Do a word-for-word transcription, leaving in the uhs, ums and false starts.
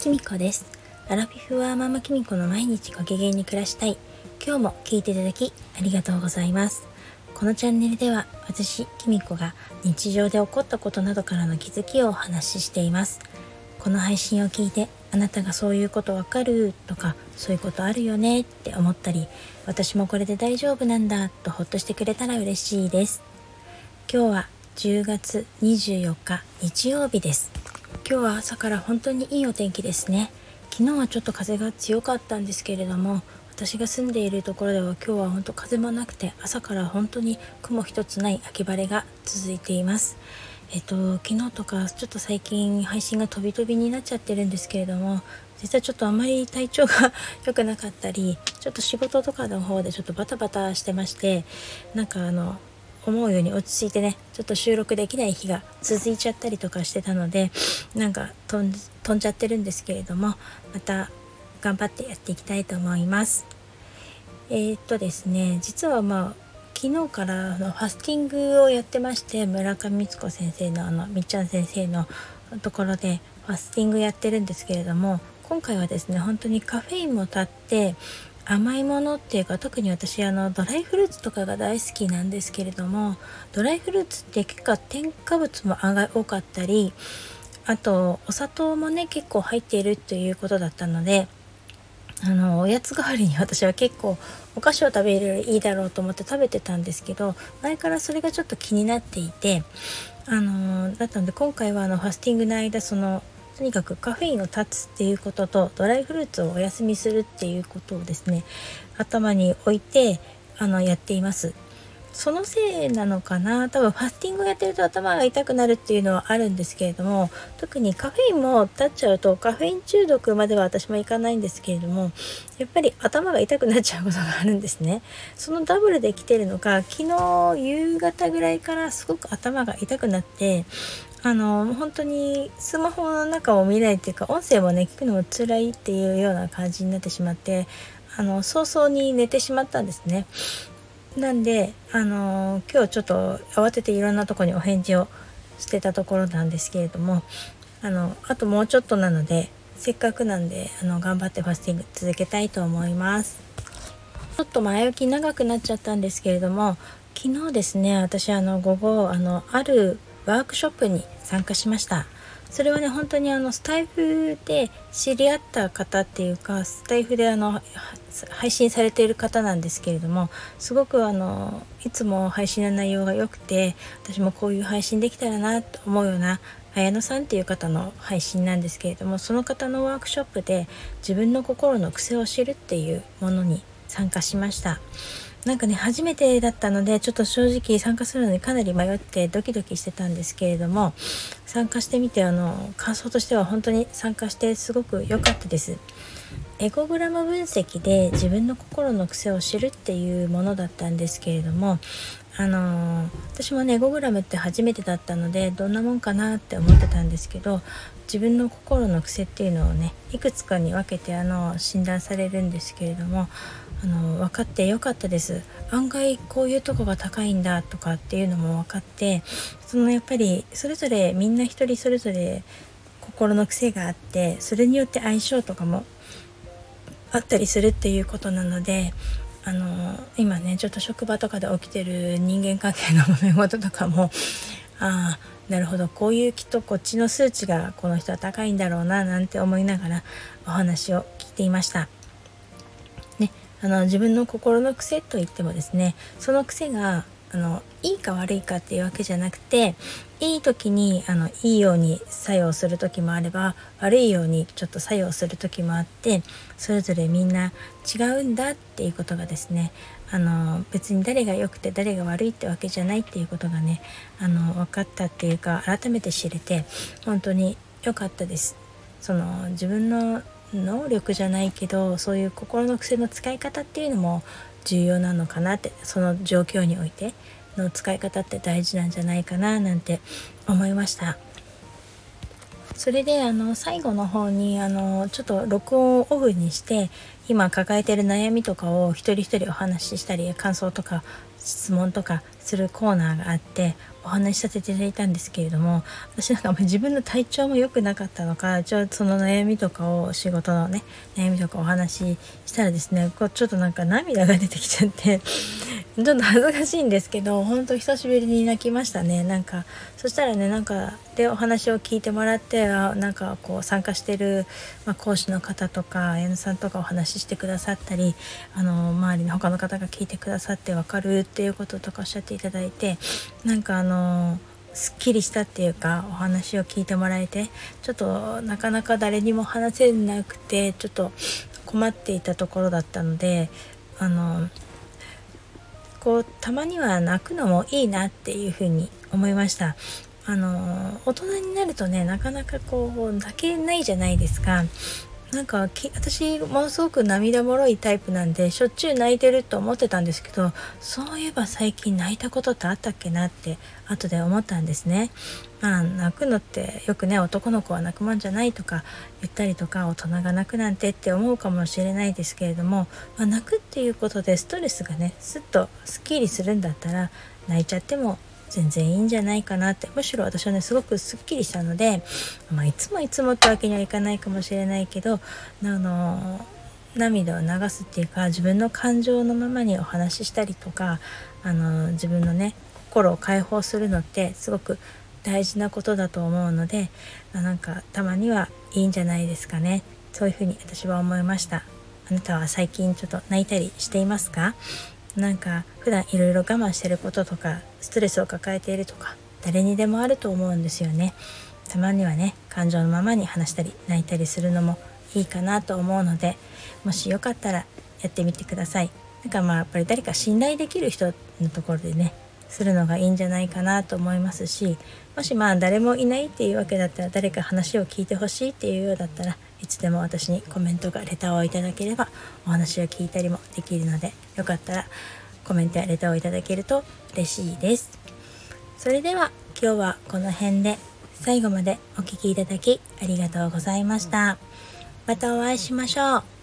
きみこです。アラフィフワーママきみこの毎日ご機嫌に暮らしたい。今日も聞いていただきありがとうございます。このチャンネルでは私きみこが日常で起こったことなどからの気づきをお話ししています。この配信を聞いてあなたがそういうことわかるとかそういうことあるよねって思ったり、私もこれで大丈夫なんだとほっとしてくれたら嬉しいです。今日はじゅうがつにじゅうよっか日曜日です。今日は朝から本当にいいお天気ですね。昨日はちょっと風が強かったんですけれども、私が住んでいるところでは今日は本当風もなくて、朝から本当に雲一つない秋晴れが続いています。えっと昨日とかちょっと最近配信が飛び飛びになっちゃってるんですけれども、実はちょっとあまり体調が良くなかったり、ちょっと仕事とかの方でちょっとバタバタしてまして、なんかあの思うように落ち着いてね、ちょっと収録できない日が続いちゃったりとかしてたので、なんか飛ん、飛んじゃってるんですけれども、また頑張ってやっていきたいと思います。えー、っとですね実はまあ昨日からのファスティングをやってまして、村上光子先生のあのみっちゃん先生のところでファスティングやってるんですけれども、今回はですね本当にカフェインも立って甘いものっていうか、特に私あのドライフルーツとかが大好きなんですけれども、ドライフルーツって結構添加物も多かったり、あとお砂糖もね結構入っているということだったので、あのおやつ代わりに私は結構お菓子を食べるよりいいだろうと思って食べてたんですけど、前からそれがちょっと気になっていて、あのだったので今回はあのファスティングの間、そのとにかくカフェインを断つっていうこととドライフルーツをお休みするっていうことをですね頭に置いてあのやっています。そのせいなのかな、多分ファスティングをやってると頭が痛くなるっていうのはあるんですけれども、特にカフェインも断っちゃうとカフェイン中毒までは私もいかないんですけれども、やっぱり頭が痛くなっちゃうことがあるんですね。そのダブルで来てるのか、昨日夕方ぐらいからすごく頭が痛くなって、あの本当にスマホの中を見ないっていうか、音声もね聞くのも辛いっていうような感じになってしまって、あの早々に寝てしまったんですね。なんであの今日ちょっと慌てていろんなとこにお返事をしてたところなんですけれども、あのあともうちょっとなので、せっかくなんであの頑張ってファスティング続けたいと思います。ちょっと前置き長くなっちゃったんですけれども、昨日ですね私あの午後あのあるワークショップに参加しました。それはね本当にあのスタイフで知り合った方っていうか、スタイフであの配信されている方なんですけれども、すごくあのいつも配信の内容が良くて、私もこういう配信できたらなと思うような綾野さんっていう方の配信なんですけれども、その方のワークショップで自分の心の癖を知るっていうものに参加しました。なんかね初めてだったので、ちょっと正直参加するのにかなり迷ってドキドキしてたんですけれども、参加してみてあの感想としては本当に参加してすごく良かったです。エゴグラム分析で自分の心の癖を知るっていうものだったんですけれども、あの私もねエゴグラムって初めてだったので、どんなもんかなって思ってたんですけど、自分の心の癖っていうのをねいくつかに分けてあの診断されるんですけれども、あの分かってよかったです。案外こういうとこが高いんだとかっていうのも分かって、そのやっぱりそれぞれみんな一人それぞれ心の癖があって、それによって相性とかもあったりするっていうことなので、あの今ねちょっと職場とかで起きてる人間関係の揉め事とかも、ああなるほど、こういうきっとこっちの数値がこの人は高いんだろうななんて思いながらお話を聞いていました。あの自分の心の癖といってもですね、その癖があのいいか悪いかっていうわけじゃなくて、いい時にあのいいように作用する時もあれば、悪いようにちょっと作用する時もあって、それぞれみんな違うんだっていうことがですね、あの別に誰が良くて誰が悪いってわけじゃないっていうことがねあの分かったっていうか、改めて知れて本当に良かったです。その自分の能力じゃないけど、そういう心の癖の使い方っていうのも重要なのかなって、その状況においての使い方って大事なんじゃないかななんて思いました。それであの最後の方にあのちょっと録音をオフにして、今抱えてる悩みとかを一人一人お話ししたり、感想とか質問とかするコーナーがあってお話しさせていただいたんですけれども、私なんか自分の体調も良くなかったのか、ちょっとその悩みとかを仕事のね悩みとかお話ししたらですね、こうちょっとなんか涙が出てきちゃってちょっと恥ずかしいんですけど、本当久しぶりに泣きましたね。なんかそしたらね、なんかでお話を聞いてもらって、あなんかこう参加してる、まあ、講師の方とか矢野さんとかお話ししてくださったり、あの周りの他の方が聞いてくださって分かるっていうこととかおっしゃっていただいて、なんかあのすっきりしたっていうか、お話を聞いてもらえて、ちょっとなかなか誰にも話せなくてちょっと困っていたところだったので、あのこうたまには泣くのもいいなっていうふうに思いました。あの大人になるとね、なかなかこう泣けないじゃないですか。なんか私ものすごく涙もろいタイプなんでしょっちゅう泣いてると思ってたんですけど、そういえば最近泣いたことってあったっけなって後で思ったんですね。まあ泣くのってよくね、男の子は泣くもんじゃないとか言ったりとか、大人が泣くなんてって思うかもしれないですけれども、まあ、泣くっていうことでストレスがねすっとすっきりするんだったら泣いちゃっても全然いいんじゃないかなって、むしろ私はねすごくすっきりしたので、まあ、いつもいつもってわけにはいかないかもしれないけど、あの涙を流すっていうか、自分の感情のままにお話ししたりとか、あの自分のね心を解放するのってすごく大事なことだと思うので、なんかたまにはいいんじゃないですかね。そういうふうに私は思いました。あなたは最近ちょっと泣いたりしていますか？なんか普段いろいろ我慢してることとか、ストレスを抱えているとか、誰にでもあると思うんですよね。たまにはね、感情のままに話したり泣いたりするのもいいかなと思うので、もしよかったらやってみてください。なんかまあやっぱり誰か信頼できる人のところでねするのがいいんじゃないかなと思いますし、もしまあ誰もいないっていうわけだったら、誰か話を聞いてほしいっていうようだったら、いつでも私にコメントかレターをいただければお話を聞いたりもできるので、よかったらコメントやレターをいただけると嬉しいです。それでは今日はこの辺で、最後までお聞きいただきありがとうございました。またお会いしましょう。